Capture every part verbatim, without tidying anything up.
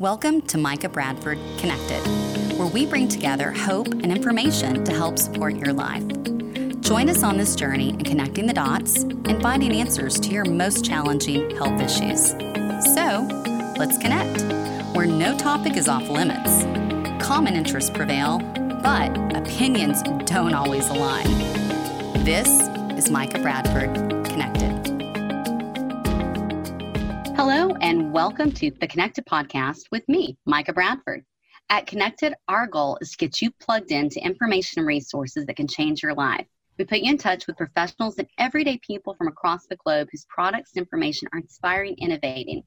Welcome to Micah Bradford Connected, where we bring together hope and information to help support your life. Join us on this journey in connecting the dots and finding answers to your most challenging health issues. So, let's connect, where no topic is off limits. Common interests prevail, but opinions don't always align. This is Micah Bradford Connected. Hello, and welcome to the Connected Podcast with me, Micah Bradford. At Connected, our goal is to get you plugged into information and resources that can change your life. We put you in touch with professionals and everyday people from across the globe whose products and information are inspiring, innovating,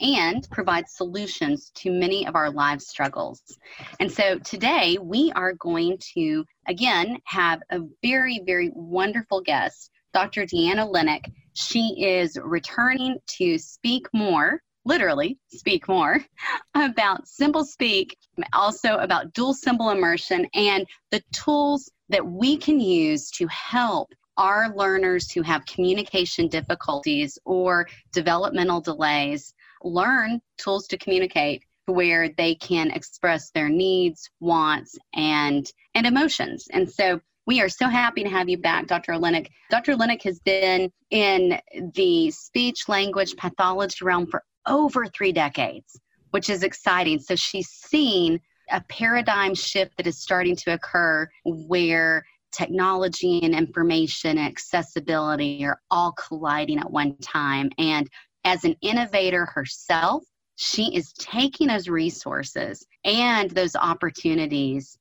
and provide solutions to many of our life struggles. And so today, we are going to, again, have a very, very wonderful guest, Doctor Deanna Linek. She is returning to speak more, literally speak more, about Symbol Speak, also about dual symbol immersion and the tools that we can use to help our learners who have communication difficulties or developmental delays learn tools to communicate where they can express their needs, wants, and, and emotions. And so we are so happy to have you back, Doctor Linek. Doctor Linek has been in the speech language pathology realm for over three decades, which is exciting. So she's seen a paradigm shift that is starting to occur where technology and information and accessibility are all colliding at one time. And as an innovator herself, she is taking those resources and those opportunities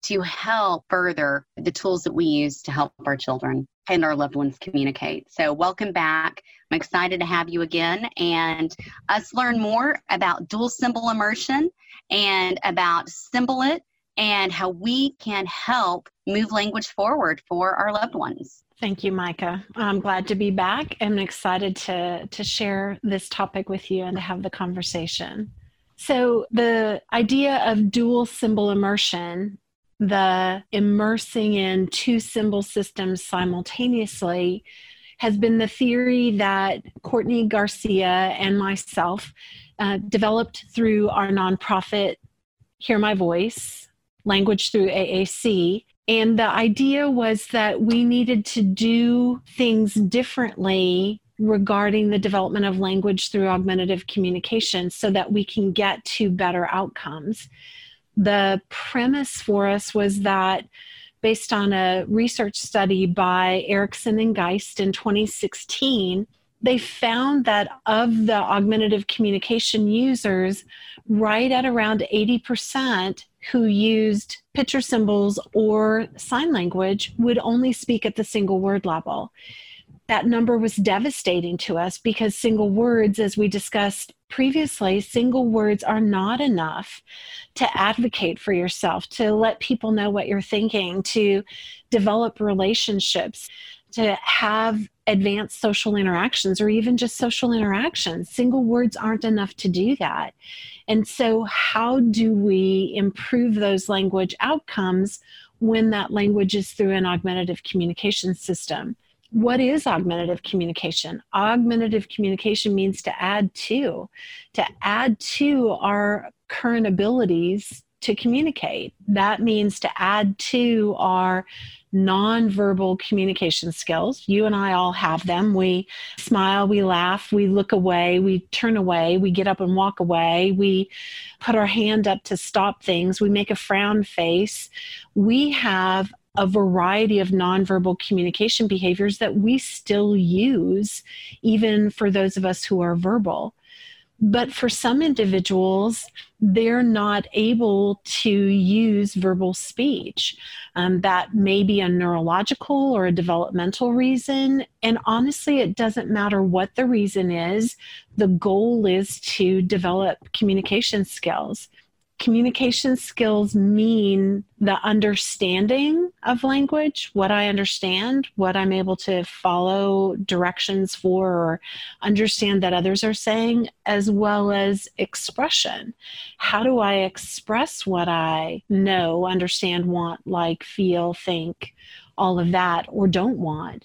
to help further the tools that we use to help our children and our loved ones communicate. So welcome back. I'm excited to have you again and us learn more about dual symbol immersion and about Symbolit and how we can help move language forward for our loved ones. Thank you, Micah. I'm glad to be back and excited to, to share this topic with you and to have the conversation. So the idea of dual symbol immersion, the immersing in two symbol systems simultaneously, has been the theory that Courtney Garcia and myself uh, developed through our nonprofit, Hear My Voice, Language Through A A C. And the idea was that we needed to do things differently regarding the development of language through augmentative communication so that we can get to better outcomes. The premise for us was that based on a research study by Erickson and Geist in twenty sixteen, they found that of the augmentative communication users, right at around eighty percent who used picture symbols or sign language would only speak at the single word level. That number was devastating to us because single words, as we discussed previously, single words are not enough to advocate for yourself, to let people know what you're thinking, to develop relationships, to have advanced social interactions or even just social interactions. Single words aren't enough to do that. And so how do we improve those language outcomes when that language is through an augmentative communication system? What is augmentative communication? Augmentative communication means to add to, to add to our current abilities to communicate. That means to add to our nonverbal communication skills. You and I all have them. We smile, we laugh, we look away, we turn away, we get up and walk away, we put our hand up to stop things, we make a frown face. We have a variety of nonverbal communication behaviors that we still use, even for those of us who are verbal. But for some individuals, they're not able to use verbal speech. Um, that may be a neurological or a developmental reason. And honestly, it doesn't matter what the reason is. The goal is to develop communication skills. Communication skills mean the understanding of language, what I understand, what I'm able to follow directions for or understand that others are saying, as well as expression. How do I express what I know, understand, want, like, feel, think, all of that, or don't want?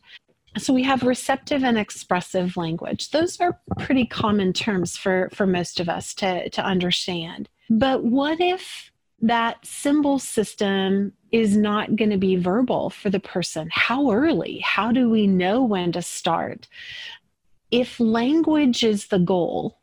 So we have receptive and expressive language. Those are pretty common terms for, for most of us to, to understand. But what if that symbol system is not going to be verbal for the person? How early? How do we know when to start? If language is the goal,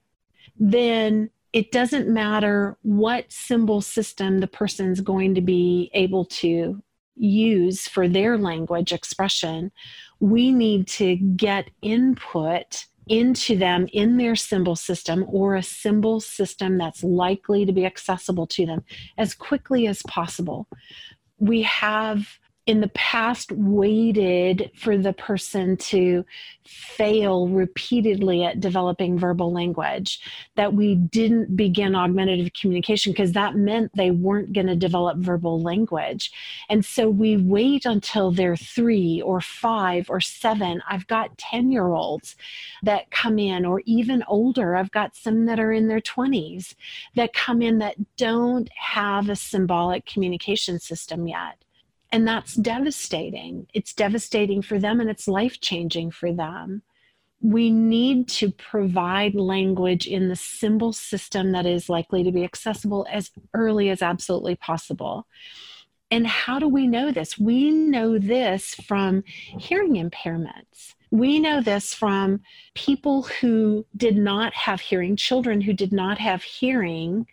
then it doesn't matter what symbol system the person's going to be able to use for their language expression. We need to get input into them in their symbol system, or a symbol system that's likely to be accessible to them, as quickly as possible. We have in the past waited for the person to fail repeatedly at developing verbal language, that we didn't begin augmentative communication because that meant they weren't going to develop verbal language. And so we wait until they're three or five or seven. I've got ten-year-olds that come in, or even older. I've got some that are in their twenties that come in that don't have a symbolic communication system yet. And that's devastating. It's devastating for them, and it's life-changing for them. We need to provide language in the symbol system that is likely to be accessible as early as absolutely possible. And how do we know this? We know this from hearing impairments. We know this from people who did not have hearing, children who did not have hearing.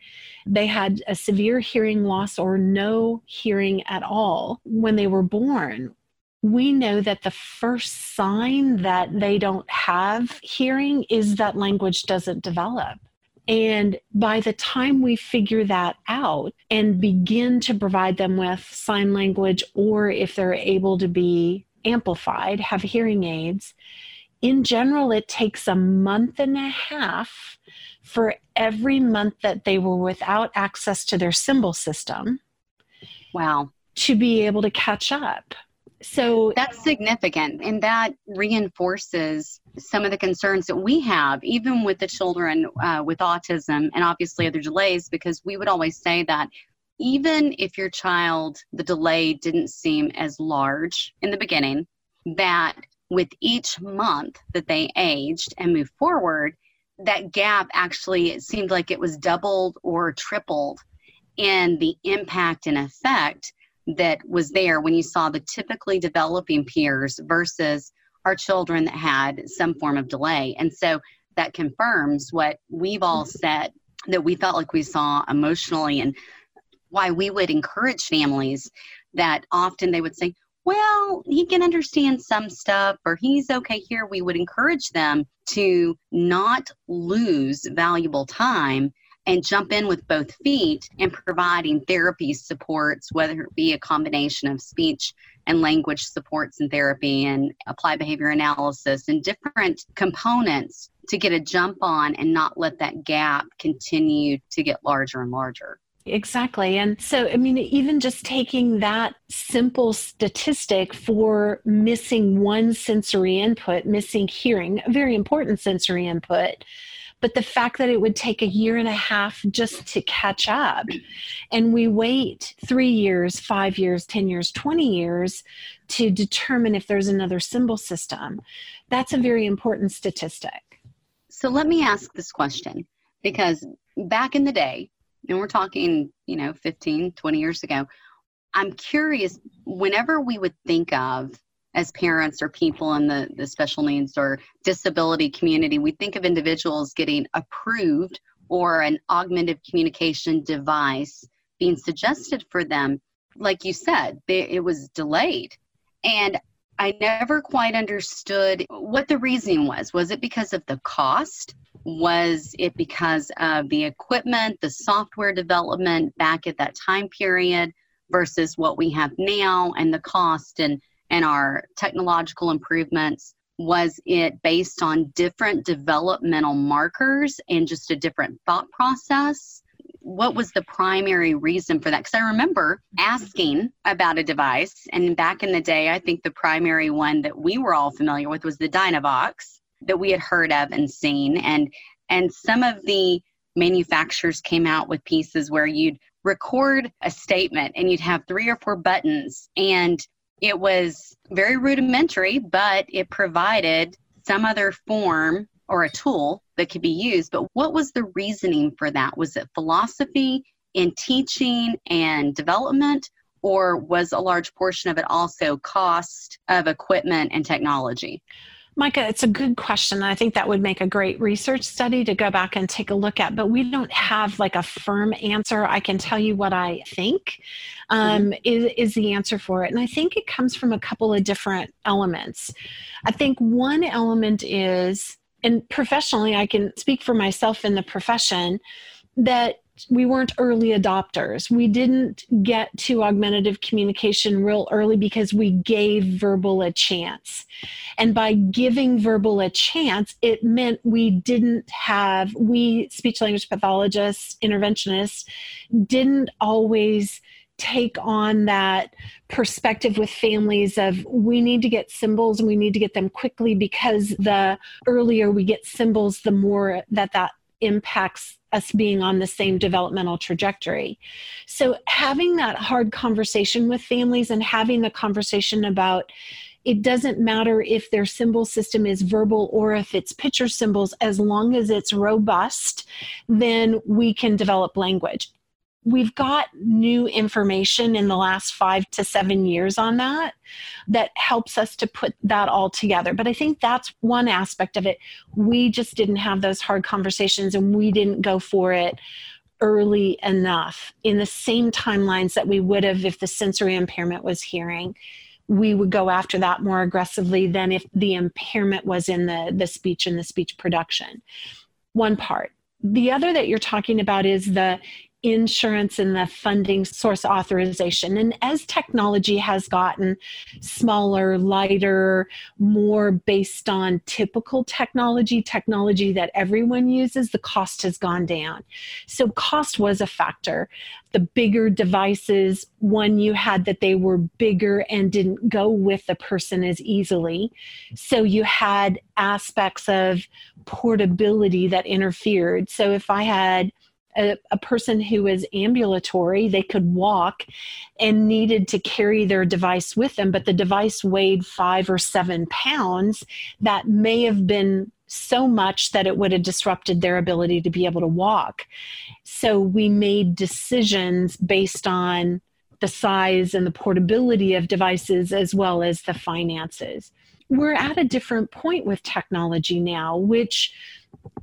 They had a severe hearing loss or no hearing at all when they were born. We know that the first sign that they don't have hearing is that language doesn't develop. And by the time we figure that out and begin to provide them with sign language, or if they're able to be amplified, have hearing aids, in general, it takes a month and a half for every month that they were without access to their symbol system. Wow. To be able to catch up. So that's significant, and that reinforces some of the concerns that we have, even with the children uh, with autism and obviously other delays, because we would always say that even if your child, the delay didn't seem as large in the beginning, that with each month that they aged and moved forward, that gap actually, it seemed like it was doubled or tripled in the impact and effect that was there when you saw the typically developing peers versus our children that had some form of delay. And so that confirms what we've all said, that we felt like we saw emotionally, and why we would encourage families that often they would say, well, he can understand some stuff, or he's okay here. We would encourage them to not lose valuable time and jump in with both feet and providing therapy supports, whether it be a combination of speech and language supports and therapy and applied behavior analysis and different components to get a jump on and not let that gap continue to get larger and larger. Exactly. And so, I mean, even just taking that simple statistic for missing one sensory input, missing hearing, a very important sensory input, but the fact that it would take a year and a half just to catch up, and we wait three years, five years, ten years, twenty years to determine if there's another symbol system. That's a very important statistic. So let me ask this question, because back in the day, and we're talking, you know, fifteen, twenty years ago, I'm curious, whenever we would think of, as parents or people in the, the special needs or disability community, we think of individuals getting approved or an augmentative communication device being suggested for them. Like you said, they, it was delayed. And I never quite understood what the reasoning was. Was it because of the cost? Was it because of the equipment, the software development back at that time period versus what we have now and the cost and and our technological improvements? Was it based on different developmental markers and just a different thought process? What was the primary reason for that? Because I remember asking about a device, and back in the day, I think the primary one that we were all familiar with was the Dynavox that we had heard of and seen. And, and some of the manufacturers came out with pieces where you'd record a statement and you'd have three or four buttons, and it was very rudimentary, but it provided some other form or a tool that could be used. But what was the reasoning for that? Was it philosophy in teaching and development, or was a large portion of it also cost of equipment and technology? Micah, it's a good question. I think that would make a great research study to go back and take a look at, but we don't have like a firm answer. I can tell you what I think um, is, is the answer for it. And I think it comes from a couple of different elements. I think one element is, and professionally, I can speak for myself in the profession, that we weren't early adopters. We didn't get to augmentative communication real early because we gave verbal a chance. And by giving verbal a chance, it meant we didn't have, we speech language pathologists, interventionists, didn't always take on that perspective with families of we need to get symbols and we need to get them quickly, because the earlier we get symbols, the more that that impacts us being on the same developmental trajectory. So having that hard conversation with families and having the conversation about it doesn't matter if their symbol system is verbal or if it's picture symbols, as long as it's robust, then we can develop language. We've got new information in the last five to seven years on that that helps us to put that all together. But I think that's one aspect of it. We just didn't have those hard conversations, and we didn't go for it early enough in the same timelines that we would have if the sensory impairment was hearing. We would go after that more aggressively than if the impairment was in the, the speech and the speech production. One part. The other that you're talking about is the insurance and the funding source authorization. And as technology has gotten smaller, lighter, more based on typical technology, technology that everyone uses, the cost has gone down. So cost was a factor. The bigger devices, one you had that they were bigger and didn't go with the person as easily. So you had aspects of portability that interfered. So if I had A, a person who was ambulatory, they could walk and needed to carry their device with them, but the device weighed five or seven pounds. That may have been so much that it would have disrupted their ability to be able to walk. So we made decisions based on the size and the portability of devices as well as the finances. We're at a different point with technology now, which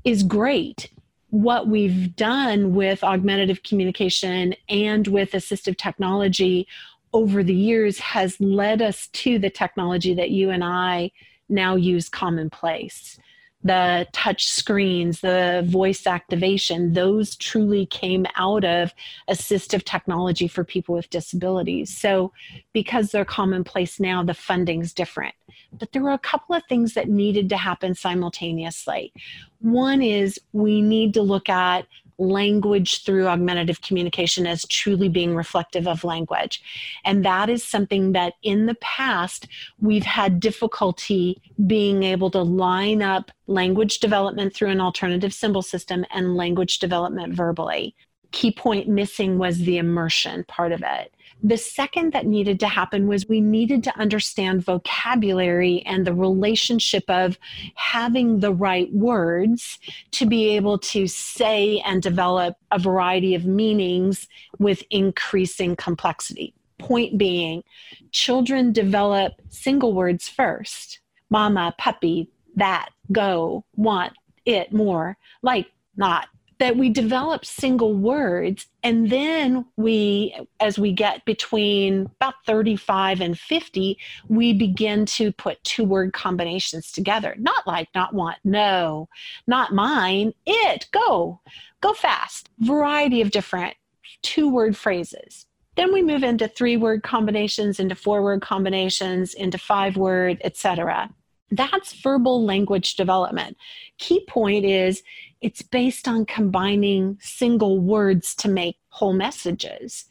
is great. What we've done with augmentative communication and with assistive technology over the years has led us to the technology that you and I now use commonplace. The touch screens, the voice activation, those truly came out of assistive technology for people with disabilities. So because they're commonplace now, the funding's different. But there were a couple of things that needed to happen simultaneously. One is we need to look at language through augmentative communication as truly being reflective of language. And that is something that in the past, we've had difficulty being able to line up language development through an alternative symbol system and language development verbally. Key point missing was the immersion part of it. The second that needed to happen was we needed to understand vocabulary and the relationship of having the right words to be able to say and develop a variety of meanings with increasing complexity. Point being, children develop single words first. Mama, puppy, that, go, want, it, more, like, not. That we develop single words, and then we, as we get between about thirty-five and fifty, we begin to put two-word combinations together. Not like, not want, no, not mine, it, go, go fast. Variety of different two-word phrases. Then we move into three-word combinations, into four-word combinations, into five-word, et cetera. That's verbal language development. Key point is it's based on combining single words to make whole messages.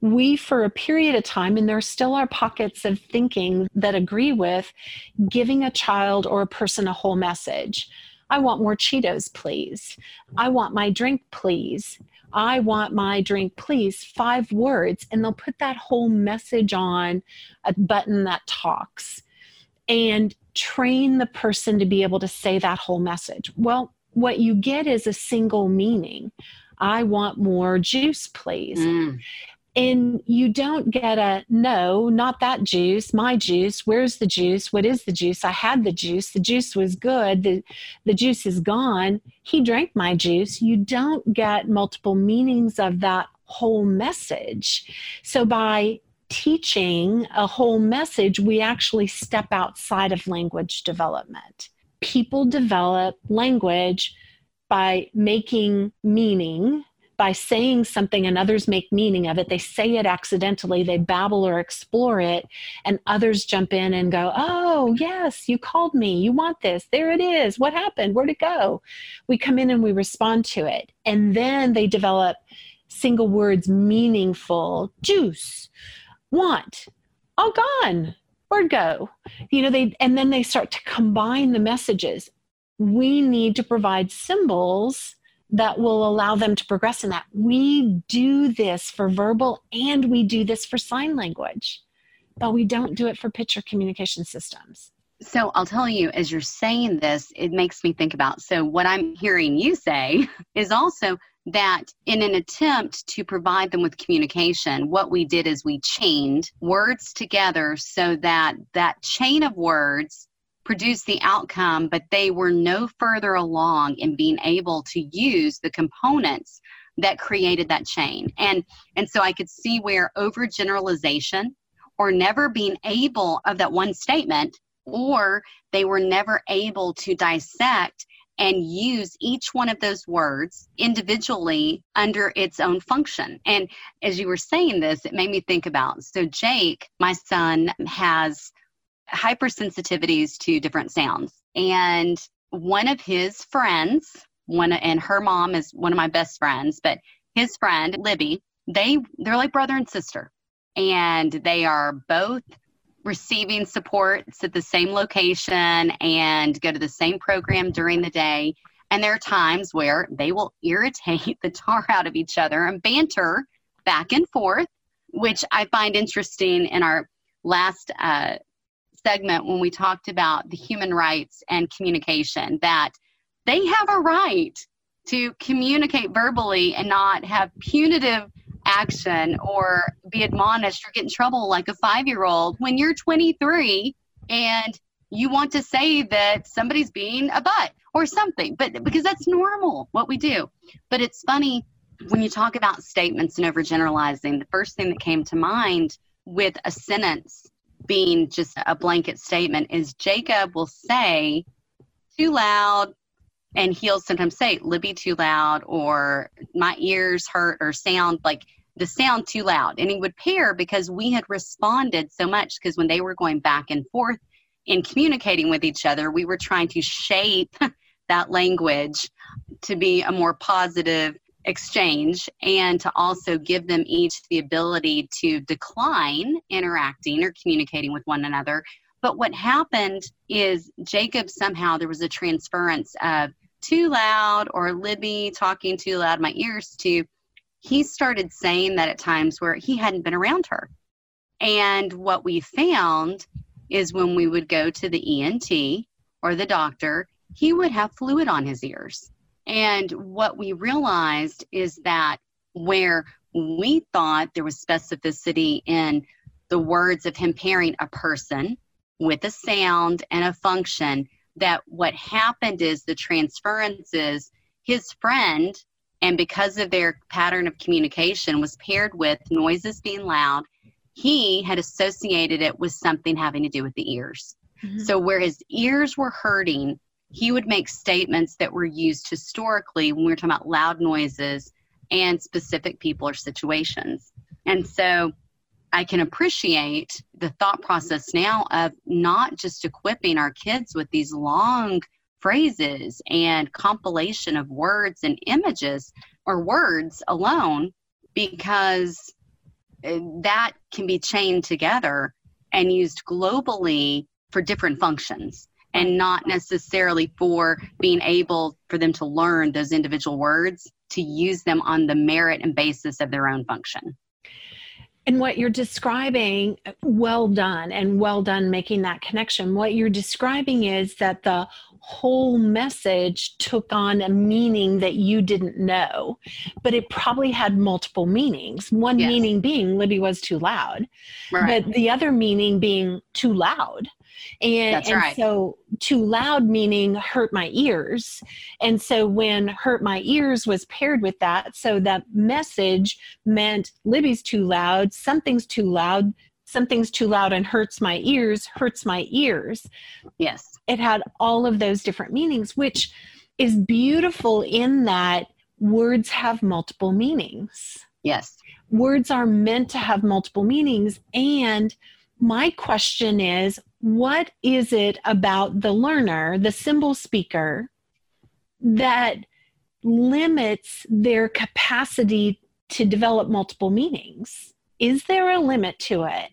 We, for a period of time, and there still are pockets of thinking that agree with giving a child or a person a whole message. I want more Cheetos, please. I want my drink, please. I want my drink, please, five words. And they'll put that whole message on a button that talks and train the person to be able to say that whole message. Well, what you get is a single meaning. I want more juice, please. Mm. And you don't get a, no, not that juice, my juice, where's the juice, what is the juice, I had the juice, the juice was good, the, the juice is gone, he drank my juice. You don't get multiple meanings of that whole message. So by teaching a whole message, we actually step outside of language development. People develop language by making meaning, by saying something and others make meaning of it. They say it accidentally, they babble or explore it, and others jump in and go, oh, yes, you called me, you want this, there it is, what happened, where'd it go? We come in and we respond to it. And then they develop single words, meaningful, juice, want, all gone, where'd go? You know, they, and then they start to combine the messages. We need to provide symbols that will allow them to progress in that. We do this for verbal and we do this for sign language, but we don't do it for picture communication systems. So I'll tell you, as you're saying this, it makes me think about, so what I'm hearing you say is also that in an attempt to provide them with communication, what we did is we chained words together so that that chain of words produce the outcome, but they were no further along in being able to use the components that created that chain. And and so I could see where overgeneralization or never being able of that one statement, or they were never able to dissect and use each one of those words individually under its own function. And as you were saying this, it made me think about, so Jake, my son, has hypersensitivities to different sounds. And one of his friends, one and her mom is one of my best friends, but his friend, Libby, they, they're like brother and sister. And they are both receiving supports at the same location and go to the same program during the day. And there are times where they will irritate the tar out of each other and banter back and forth, which I find interesting in our last uh segment when we talked about the human rights and communication, that they have a right to communicate verbally and not have punitive action or be admonished or get in trouble like a five-year-old when you're twenty-three and you want to say that somebody's being a butt or something, but because that's normal what we do. But it's funny when you talk about statements and overgeneralizing, the first thing that came to mind with a sentence being just a blanket statement is Jacob will say too loud, and he'll sometimes say Libby too loud, or my ears hurt, or sound like the sound too loud. And he would pair because we had responded so much, because when they were going back and forth in communicating with each other, we were trying to shape that language to be a more positive exchange and to also give them each the ability to decline interacting or communicating with one another. But what happened is Jacob somehow, there was a transference of too loud or Libby talking too loud, my ears too. He started saying that at times where he hadn't been around her. And what we found is when we would go to the E N T or the doctor, he would have fluid on his ears. And what we realized is that where we thought there was specificity in the words of him pairing a person with a sound and a function, that what happened is the transference is his friend, and because of their pattern of communication, was paired with noises being loud. He had associated it with something having to do with the ears. Mm-hmm. So where his ears were hurting, he would make statements that were used historically when we were talking about loud noises and specific people or situations. And so I can appreciate the thought process now of not just equipping our kids with these long phrases and compilation of words and images or words alone, because that can be chained together and used globally for different functions, and not necessarily for being able for them to learn those individual words to use them on the merit and basis of their own function. And what you're describing, well done, and well done making that connection. What you're describing is that the whole message took on a meaning that you didn't know, but it probably had multiple meanings. One yes. meaning being Libby was too loud, right. but the other meaning being too loud. And, That's and right. so too loud meaning hurt my ears. And so when hurt my ears was paired with that, so that message meant Libby's too loud, something's too loud, something's too loud and hurts my ears, hurts my ears. Yes. It had all of those different meanings, which is beautiful in that words have multiple meanings. Yes. Words are meant to have multiple meanings. And my question is, what is it about the learner, the symbol speaker, that limits their capacity to develop multiple meanings? Is there a limit to it?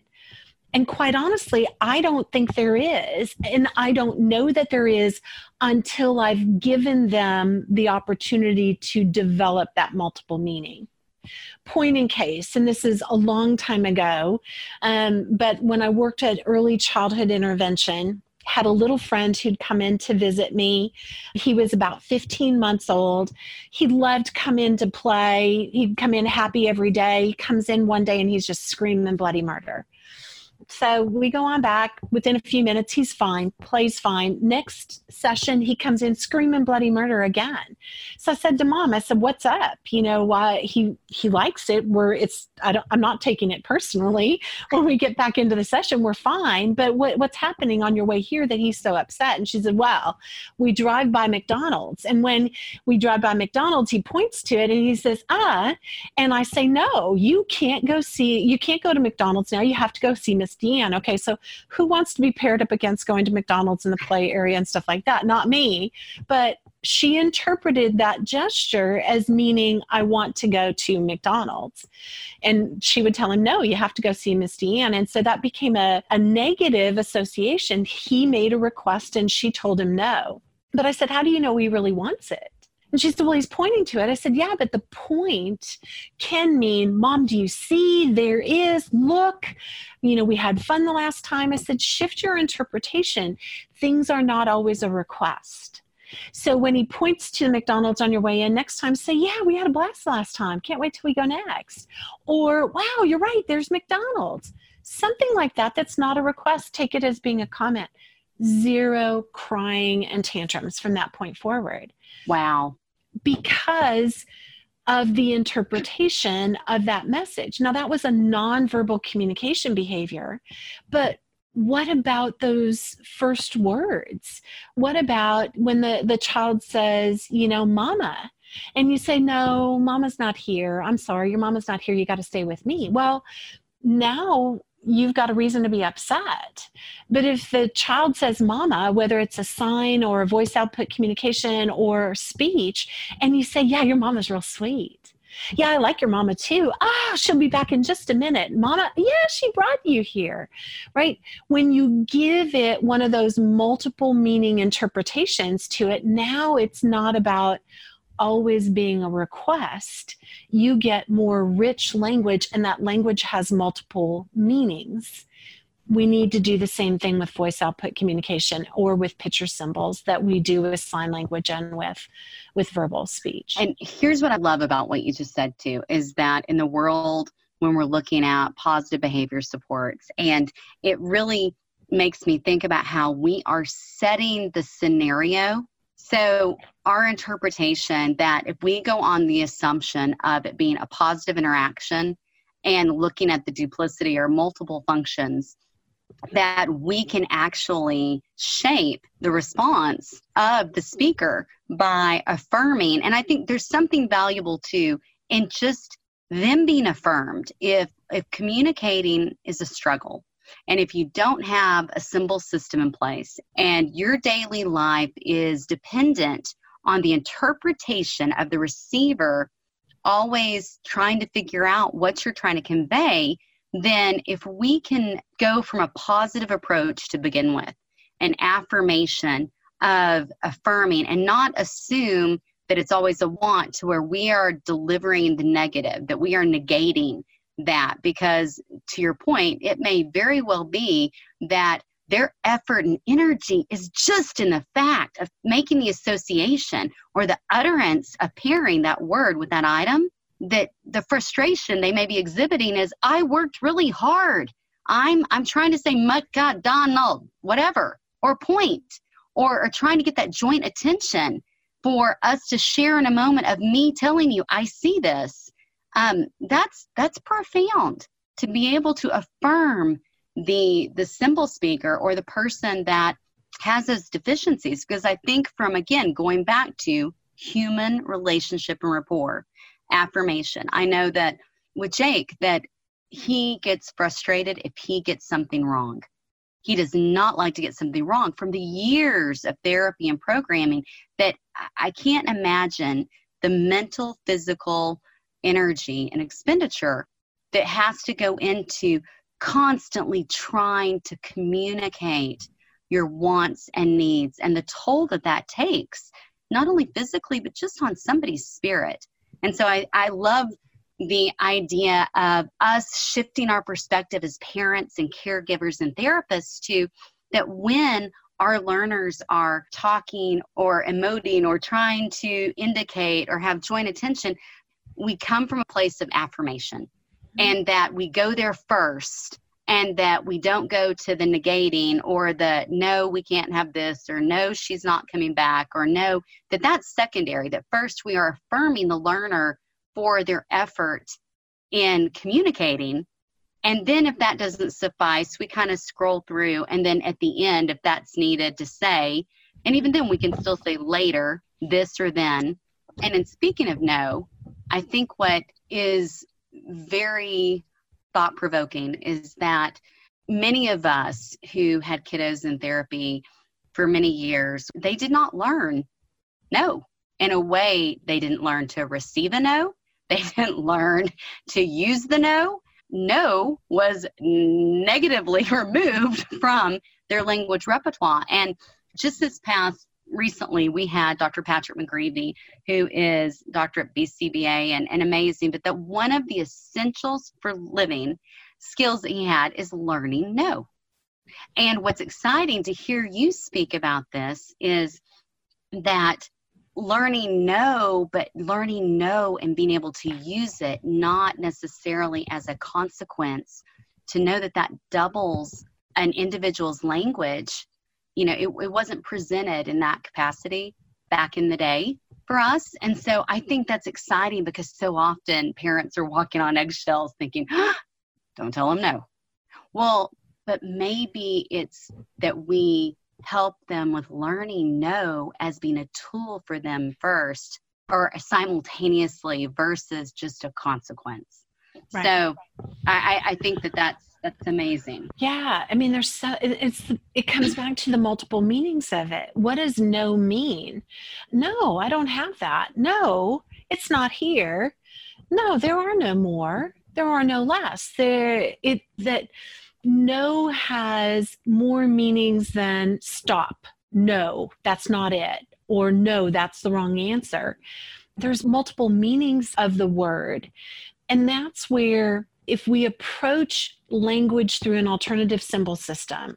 And quite honestly, I don't think there is. And I don't know that there is until I've given them the opportunity to develop that multiple meaning. Point in case, and this is a long time ago, um, but when I worked at early childhood intervention, had a little friend who'd come in to visit me. He was about fifteen months old. He loved to come in to play. He'd come in happy every day. He comes in one day and he's just screaming bloody murder. So we go on back. Within a few minutes, he's fine, plays fine. Next session, he comes in screaming bloody murder again. So I said to Mom, I said, what's up? You know, why he, he likes it. We're, it's, I don't, I'm not taking it personally. When we get back into the session, we're fine. But what, what's happening on your way here that he's so upset? And she said, well, we drive by McDonald's. And when we drive by McDonald's, he points to it and he says, ah. And I say, no, you can't go see, you can't go to McDonald's now. You have to go see Miss Deanna. Okay, so who wants to be paired up against going to McDonald's in the play area and stuff like that? Not me. But she interpreted that gesture as meaning, I want to go to McDonald's. And she would tell him, no, you have to go see Miss Deanna. And so that became a, a negative association. He made a request and she told him no. But I said, how do you know he really wants it? And she said, well, he's pointing to it. I said, yeah, but the point can mean, Mom, do you see? There is, look, you know, we had fun the last time. I said, shift your interpretation. Things are not always a request. So when he points to the McDonald's on your way in next time, say, yeah, we had a blast last time. Can't wait till we go next. Or, wow, you're right. There's McDonald's. Something like that. That's not a request. Take it as being a comment. Zero crying and tantrums from that point forward. Wow. Because of the interpretation of that message. Now, that was a nonverbal communication behavior, but what about those first words? What about when the, the child says, you know, Mama, and you say, no, Mama's not here. I'm sorry, your Mama's not here. You got to stay with me. Well, now you've got a reason to be upset. But if the child says Mama, whether it's a sign or a voice output communication or speech, and you say, yeah, your Mama's real sweet. Yeah, I like your Mama too. Ah, she'll be back in just a minute. Mama, yeah, she brought you here, right? When you give it one of those multiple meaning interpretations to it, now it's not about always being a request. You get more rich language, and that language has multiple meanings. We need to do the same thing with voice output communication or with picture symbols that we do with sign language and with with verbal speech. And here's what I love about what you just said too, is that in the world, when we're looking at positive behavior supports, and it really makes me think about how we are setting the scenario. So our interpretation that if we go on the assumption of it being a positive interaction and looking at the duplicity or multiple functions, that we can actually shape the response of the speaker by affirming. And I think there's something valuable too in just them being affirmed. If if communicating is a struggle, and if you don't have a symbol system in place and your daily life is dependent on the interpretation of the receiver always trying to figure out what you're trying to convey, then if we can go from a positive approach to begin with, an affirmation of affirming, and not assume that it's always a want, to where we are delivering the negative, that we are negating that, because to your point, it may very well be that their effort and energy is just in the fact of making the association or the utterance of pairing that word with that item, that the frustration they may be exhibiting is, I worked really hard. I'm I'm trying to say mutt, God, Donald, whatever, or point, or, or trying to get that joint attention for us to share in a moment of me telling you, I see this. Um, that's that's profound, to be able to affirm the the symbol speaker or the person that has those deficiencies. Because I think from, again, going back to human relationship and rapport, affirmation. I know that with Jake, that he gets frustrated if he gets something wrong. He does not like to get something wrong from the years of therapy and programming, that I can't imagine the mental, physical energy and expenditure that has to go into constantly trying to communicate your wants and needs, and the toll that that takes, not only physically, but just on somebody's spirit. And so I, I love the idea of us shifting our perspective as parents and caregivers and therapists to that when our learners are talking or emoting or trying to indicate or have joint attention, we come from a place of affirmation, mm-hmm. and that we go there first, and that we don't go to the negating or the, no, we can't have this, or no, she's not coming back, or no, that that's secondary, that first we are affirming the learner for their effort in communicating. And then if that doesn't suffice, we kind of scroll through. And then at the end, if that's needed to say, and even then we can still say later, this or then. And in speaking of no, I think what is very thought-provoking is that many of us who had kiddos in therapy for many years, they did not learn no. In a way, they didn't learn to receive a no. They didn't learn to use the no. No was negatively removed from their language repertoire. And just this past recently, we had Doctor Patrick McGreevy, who is doctorate B C B A and, and amazing, but that one of the essentials for living skills that he had is learning no. And what's exciting to hear you speak about this is that learning no, but learning no and being able to use it, not necessarily as a consequence, to know that that doubles an individual's language. You know, it, it wasn't presented in that capacity back in the day for us. And so I think that's exciting, because so often parents are walking on eggshells thinking, oh, don't tell them no. Well, but maybe it's that we help them with learning no as being a tool for them first, or simultaneously, versus just a consequence. Right. So I, I think that that's, that's amazing. Yeah. I mean, there's so, it's, it comes back to the multiple meanings of it. What does no mean? No, I don't have that. No, it's not here. No, there are no more. There are no less. There, it, that, no has more meanings than stop. No, that's not it. Or no, that's the wrong answer. There's multiple meanings of the word. And that's where, if we approach language through an alternative symbol system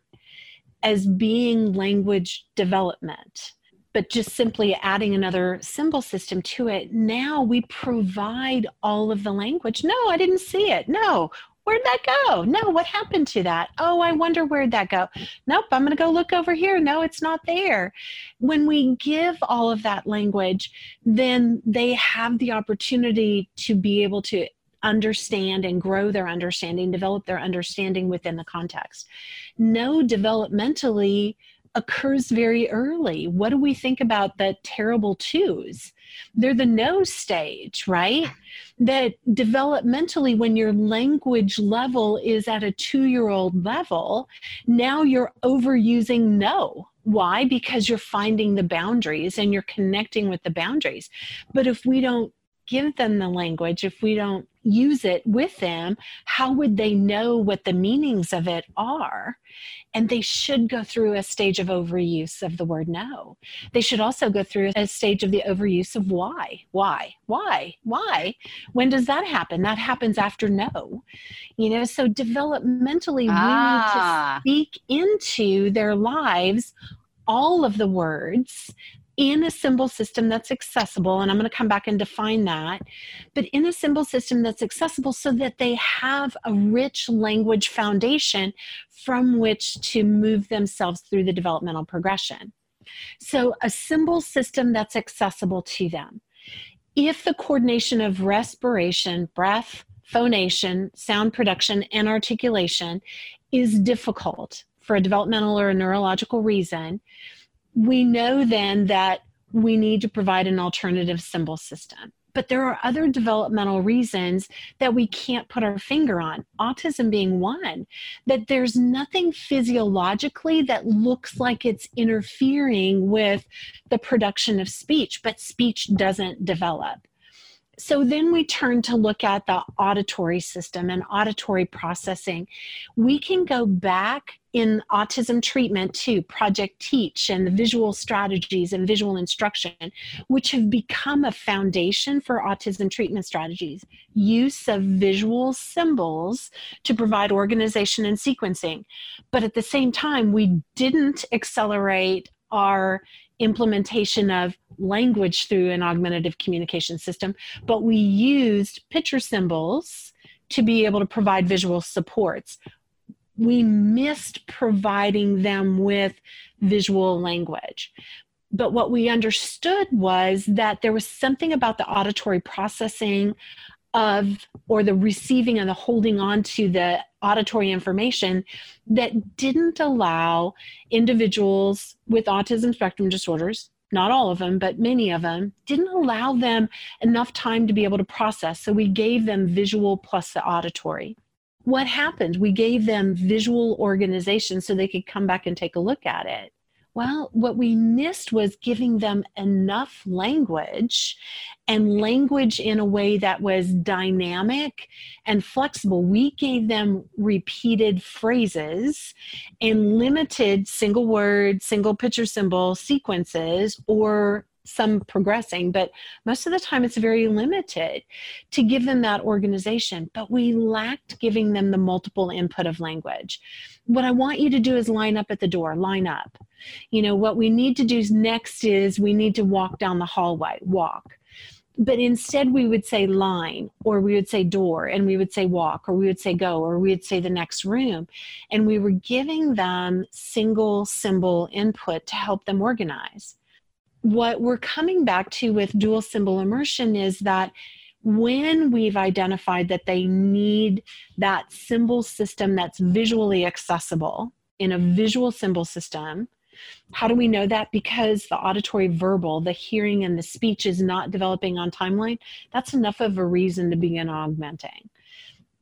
as being language development, but just simply adding another symbol system to it, now we provide all of the language. No, I didn't see it. No. Where'd that go? No, what happened to that? Oh, I wonder where'd that go? Nope, I'm going to go look over here. No, it's not there. When we give all of that language, then they have the opportunity to be able to understand and grow their understanding, develop their understanding within the context. No developmentally occurs very early. What do we think about the terrible twos? They're the no stage, right? That developmentally, when your language level is at a two-year-old level, now you're overusing no. Why? Because you're finding the boundaries and you're connecting with the boundaries. But if we don't give them the language, if we don't use it with them, how would they know what the meanings of it are? And they should go through a stage of overuse of the word no. They should also go through a stage of the overuse of why, why, why, why. When does that happen? That happens after no. You know, so developmentally, ah. we need to speak into their lives all of the words in a symbol system that's accessible, and I'm going to come back and define that, but in a symbol system that's accessible so that they have a rich language foundation from which to move themselves through the developmental progression. So a symbol system that's accessible to them. If the coordination of respiration, breath, phonation, sound production, and articulation is difficult for a developmental or a neurological reason, we know then that we need to provide an alternative symbol system. But there are other developmental reasons that we can't put our finger on, autism being one, that there's nothing physiologically that looks like it's interfering with the production of speech, but speech doesn't develop. So then we turn to look at the auditory system and auditory processing. We can go back in autism treatment to Project Teach and the visual strategies and visual instruction, which have become a foundation for autism treatment strategies. Use of visual symbols to provide organization and sequencing. But at the same time, we didn't accelerate our implementation of language through an augmentative communication system, but we used picture symbols to be able to provide visual supports. We missed providing them with visual language. But what we understood was that there was something about the auditory processing of, or the receiving and the holding on to the auditory information that didn't allow individuals with autism spectrum disorders, not all of them, but many of them, didn't allow them enough time to be able to process. So we gave them visual plus the auditory. What happened? We gave them visual organization so they could come back and take a look at it. Well, what we missed was giving them enough language, and language in a way that was dynamic and flexible. We gave them repeated phrases and limited single word, single picture symbol sequences, or some progressing, but most of the time it's very limited to give them that organization, but we lacked giving them the multiple input of language. What I want you to do is line up at the door, line up. You know, what we need to do next is we need to walk down the hallway, walk. But instead we would say line, or we would say door, and we would say walk, or we would say go, or we would say the next room. And we were giving them single symbol input to help them organize. What we're coming back to with dual symbol immersion is that when we've identified that they need that symbol system that's visually accessible in a visual symbol system, how do we know that? Because the auditory verbal, the hearing and the speech is not developing on timeline. That's enough of a reason to begin augmenting.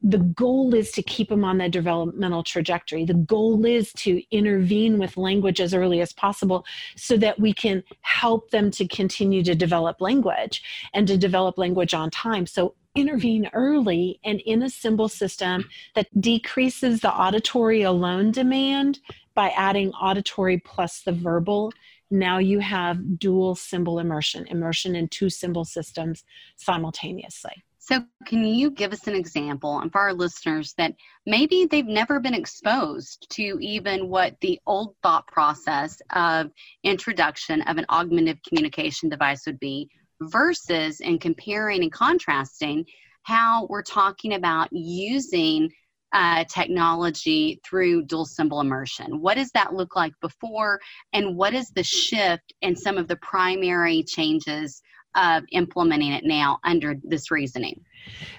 The goal is to keep them on the developmental trajectory. The goal is to intervene with language as early as possible so that we can help them to continue to develop language and to develop language on time. So intervene early and in a symbol system that decreases the auditory alone demand by adding auditory plus the verbal. Now you have dual symbol immersion, immersion in two symbol systems simultaneously. So can you give us an example, and for our listeners that maybe they've never been exposed to even what the old thought process of introduction of an augmentative communication device would be versus in comparing and contrasting how we're talking about using uh, technology through dual symbol immersion? What does that look like before, and what is the shift and some of the primary changes of implementing it now under this reasoning?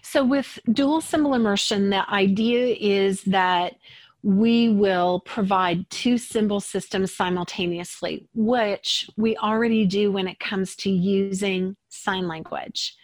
So with dual symbol immersion, the idea is that we will provide two symbol systems simultaneously, which we already do when it comes to using sign language.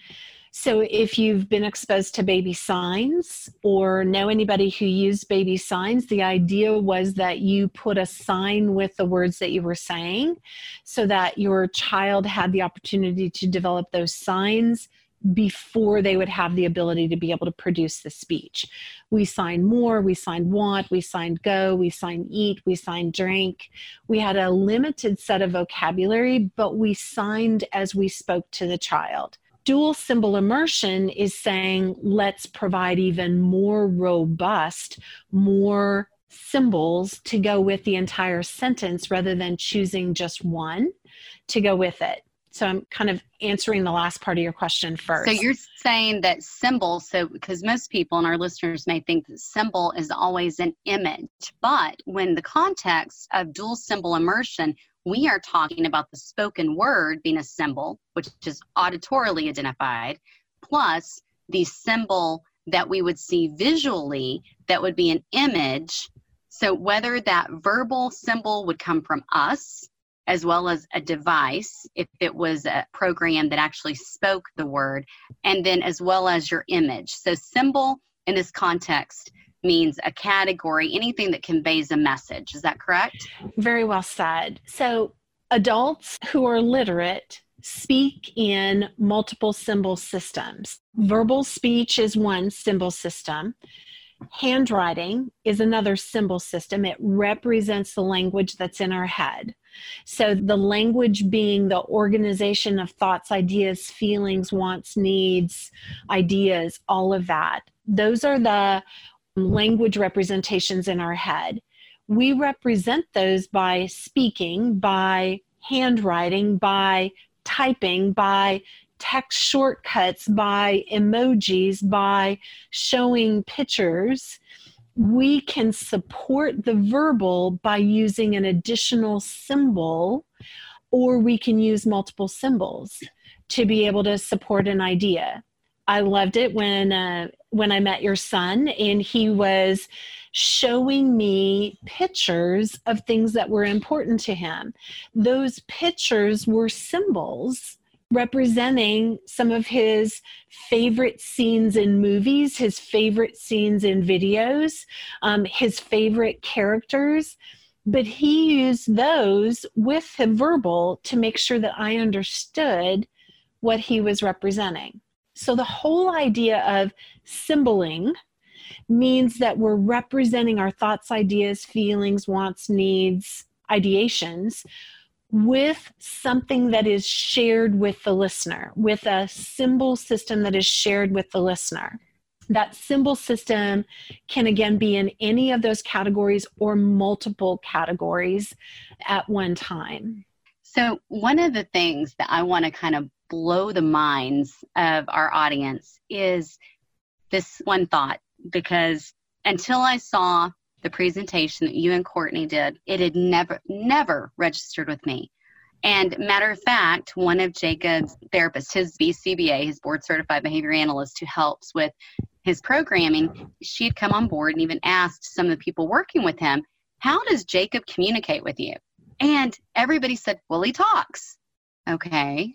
So if you've been exposed to baby signs or know anybody who used baby signs, the idea was that you put a sign with the words that you were saying so that your child had the opportunity to develop those signs before they would have the ability to be able to produce the speech. We sign more, we sign want, we sign go, we sign eat, we sign drink. We had a limited set of vocabulary, but we signed as we spoke to the child. Dual symbol immersion is saying, let's provide even more robust, more symbols to go with the entire sentence rather than choosing just one to go with it. So I'm kind of answering the last part of your question first. So you're saying that symbol, so because most people and our listeners may think that symbol is always an image, but when the context of dual symbol immersion, we are talking about the spoken word being a symbol, which is auditorily identified, plus the symbol that we would see visually that would be an image. So whether that verbal symbol would come from us, as well as a device, if it was a program that actually spoke the word, and then as well as your image. So symbol in this context means a category, anything that conveys a message. Is that correct? Very well said. So adults who are literate speak in multiple symbol systems. Verbal speech is one symbol system. Handwriting is another symbol system. It represents the language that's in our head. So the language being the organization of thoughts, ideas, feelings, wants, needs, ideas, all of that. Those are the language representations in our head. We represent those by speaking, by handwriting, by typing, by text shortcuts, by emojis, by showing pictures. We can support the verbal by using an additional symbol, or we can use multiple symbols to be able to support an idea. I loved it when uh, when I met your son, and he was showing me pictures of things that were important to him. Those pictures were symbols representing some of his favorite scenes in movies, his favorite scenes in videos, um, his favorite characters. But he used those with the verbal to make sure that I understood what he was representing. So the whole idea of symboling means that we're representing our thoughts, ideas, feelings, wants, needs, ideations, with something that is shared with the listener, with a symbol system that is shared with the listener. That symbol system can again be in any of those categories or multiple categories at one time. So one of the things that I want to kind of blow the minds of our audience is this one thought, because until I saw the presentation that you and Courtney did, it had never, never registered with me. And matter of fact, one of Jacob's therapists, his B C B A, his board certified behavior analyst who helps with his programming, she had come on board and even asked some of the people working with him, how does Jacob communicate with you? And everybody said, well, he talks. Okay.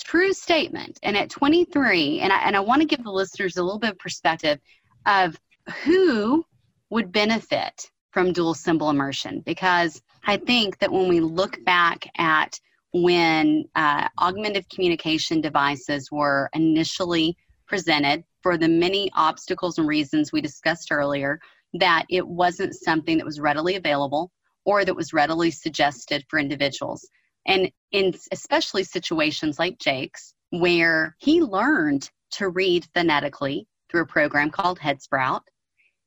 True statement. And at twenty-three, and I, and I want to give the listeners a little bit of perspective of who would benefit from dual symbol immersion, because I think that when we look back at when uh, augmentative communication devices were initially presented, for the many obstacles and reasons we discussed earlier, that it wasn't something that was readily available or that was readily suggested for individuals. And in especially situations like Jake's, where he learned to read phonetically through a program called Headsprout,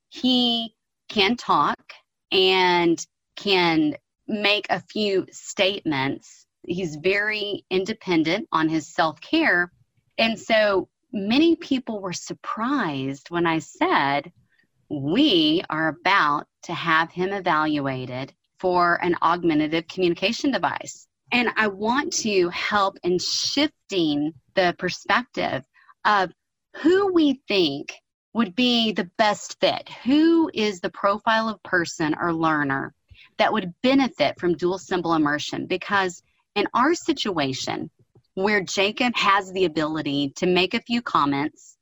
he can talk and can make a few statements. He's very independent on his self-care. And so many people were surprised when I said, we are about to have him evaluated for an augmentative communication device. And I want to help in shifting the perspective of who we think would be the best fit. Who is the profile of person or learner that would benefit from dual symbol immersion? Because in our situation, where Jacob has the ability to make a few comments,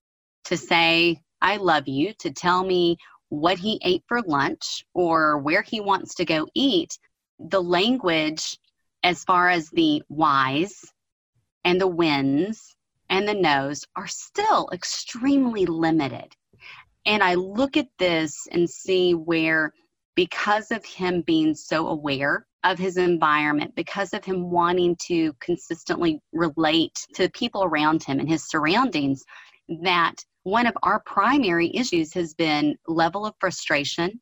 to say, I love you, to tell me what he ate for lunch or where he wants to go eat, the language as far as the whys and the whens and the no's are still extremely limited. And I look at this and see where, because of him being so aware of his environment, because of him wanting to consistently relate to the people around him and his surroundings, that one of our primary issues has been level of frustration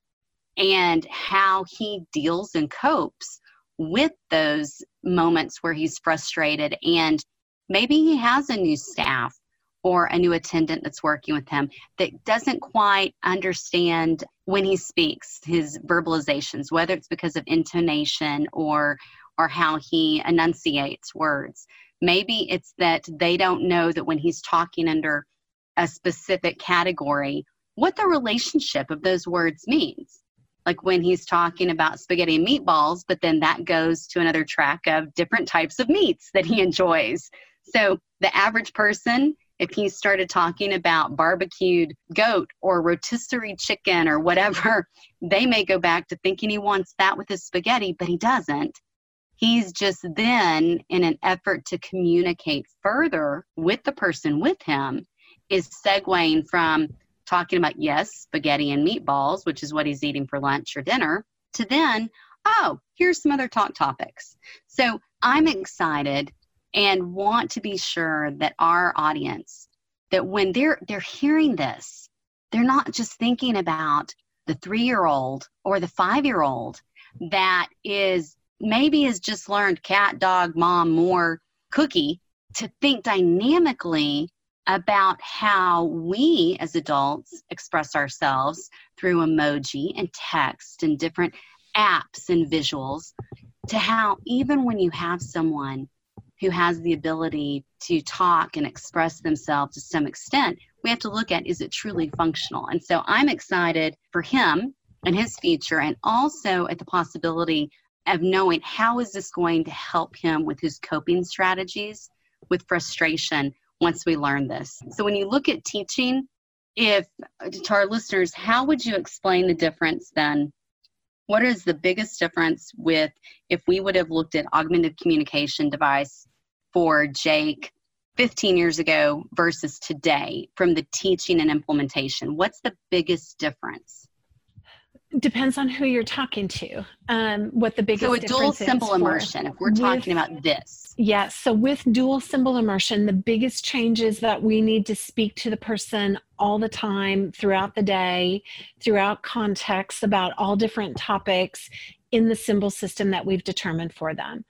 and how he deals and copes with those moments where he's frustrated. And maybe he has a new staff or a new attendant that's working with him that doesn't quite understand when he speaks, his verbalizations, whether it's because of intonation or or how he enunciates words. Maybe it's that they don't know that when he's talking under a specific category, what the relationship of those words means. Like when he's talking about spaghetti and meatballs, but then that goes to another track of different types of meats that he enjoys. So the average person, if he started talking about barbecued goat or rotisserie chicken or whatever, they may go back to thinking he wants that with his spaghetti, but he doesn't. He's just then, in an effort to communicate further with the person with him, is segueing from talking about, yes, spaghetti and meatballs, which is what he's eating for lunch or dinner, to then, oh, here's some other talk topics. So I'm excited and want to be sure that our audience, that when they're they're hearing this, they're not just thinking about the three-year-old or the five-year-old that is maybe has just learned cat, dog, mom, more, cookie, to think dynamically about how we as adults express ourselves through emoji and text and different apps and visuals, to how even when you have someone who has the ability to talk and express themselves to some extent, we have to look at, is it truly functional? And so I'm excited for him and his future, and also at the possibility of knowing how is this going to help him with his coping strategies with frustration once we learn this. So when you look at teaching, if to our listeners, how would you explain the difference then? What is the biggest difference with if we would have looked at augmentative communication device for Jake fifteen years ago versus today from the teaching and implementation? What's the biggest difference? Depends on who you're talking to, um, what the biggest difference is. So a dual symbol immersion, if we're talking about this. Yes. So with dual symbol immersion, the biggest change is that we need to speak to the person all the time, throughout the day, throughout contexts, about all different topics in the symbol system that we've determined for them.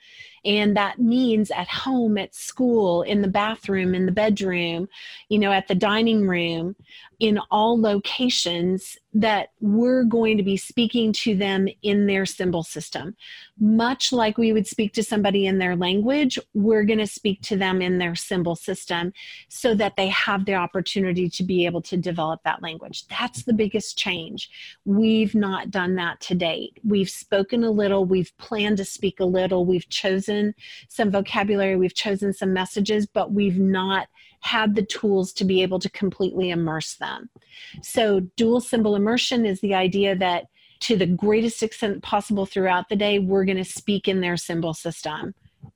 And that means at home, at school, in the bathroom, in the bedroom, you know, at the dining room, in all locations, that we're going to be speaking to them in their symbol system. Much like we would speak to somebody in their language, we're going to speak to them in their symbol system so that they have the opportunity to be able to develop that language. That's the biggest change. We've not done that to date. We've spoken a little, we've planned to speak a little, we've chosen some vocabulary, we've chosen some messages, but we've not had the tools to be able to completely immerse them. So dual symbol immersion is the idea that to the greatest extent possible throughout the day, we're going to speak in their symbol system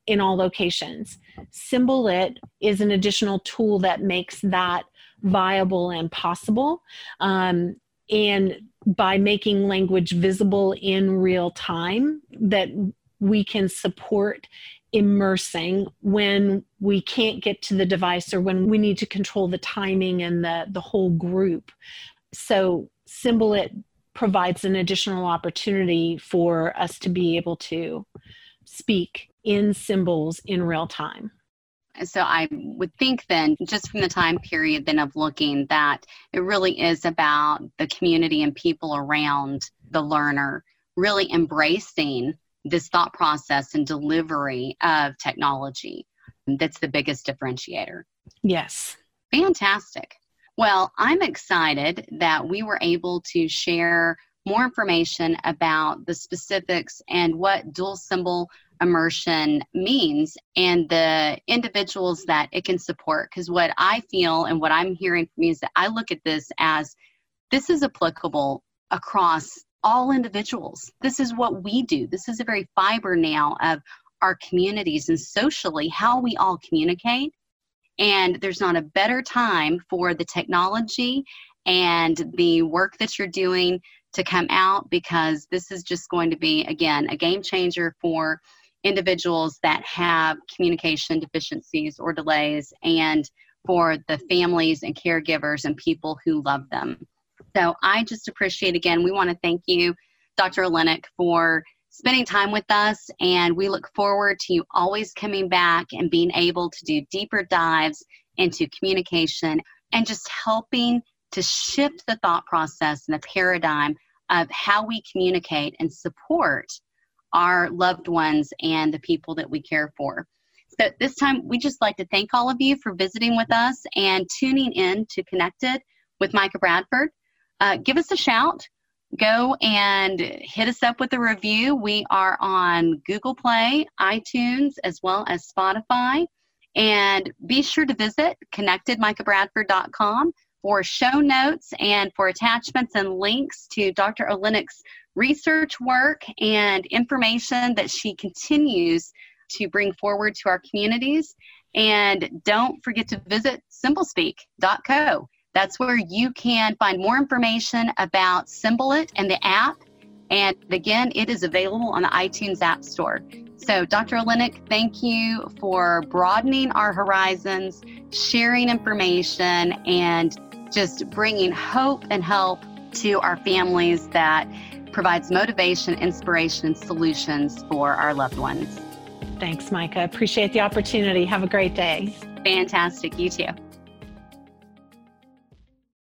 in all locations. Symbolit is an additional tool that makes that viable and possible. Um, and by making language visible in real time, that we can support immersing when we can't get to the device or when we need to control the timing and the, the whole group. So Symbolit provides an additional opportunity for us to be able to speak in symbols in real time. So I would think then, just from the time period then of looking, that it really is about the community and people around the learner really embracing this thought process and delivery of technology. That's the biggest differentiator. Yes. Fantastic. Well, I'm excited that we were able to share more information about the specifics and what dual symbol immersion means and the individuals that it can support. Because what I feel and what I'm hearing from you is that I look at this as this is applicable across all individuals. This is what we do. This is a very fiber now of our communities and socially how we all communicate. And there's not a better time for the technology and the work that you're doing to come out, because this is just going to be, again, a game changer for individuals that have communication deficiencies or delays, and for the families and caregivers and people who love them. So I just appreciate, again, we want to thank you, Doctor Linek, for spending time with us, and we look forward to you always coming back and being able to do deeper dives into communication and just helping to shift the thought process and the paradigm of how we communicate and support our loved ones and the people that we care for. So this time, we just like to thank all of you for visiting with us and tuning in to Connected with Micah Bradford. Uh, give us a shout. Go and hit us up with a review. We are on Google Play, iTunes, as well as Spotify. And be sure to visit connected micah bradford dot com for show notes and for attachments and links to Doctor Linek's research work and information that she continues to bring forward to our communities. And don't forget to visit simple speak dot co. That's where you can find more information about Symbolit and the app. And again, it is available on the iTunes App Store. So Doctor Linek, thank you for broadening our horizons, sharing information, and just bringing hope and help to our families that provides motivation, inspiration, and solutions for our loved ones. Thanks, Micah. Appreciate the opportunity. Have a great day. Fantastic. You too.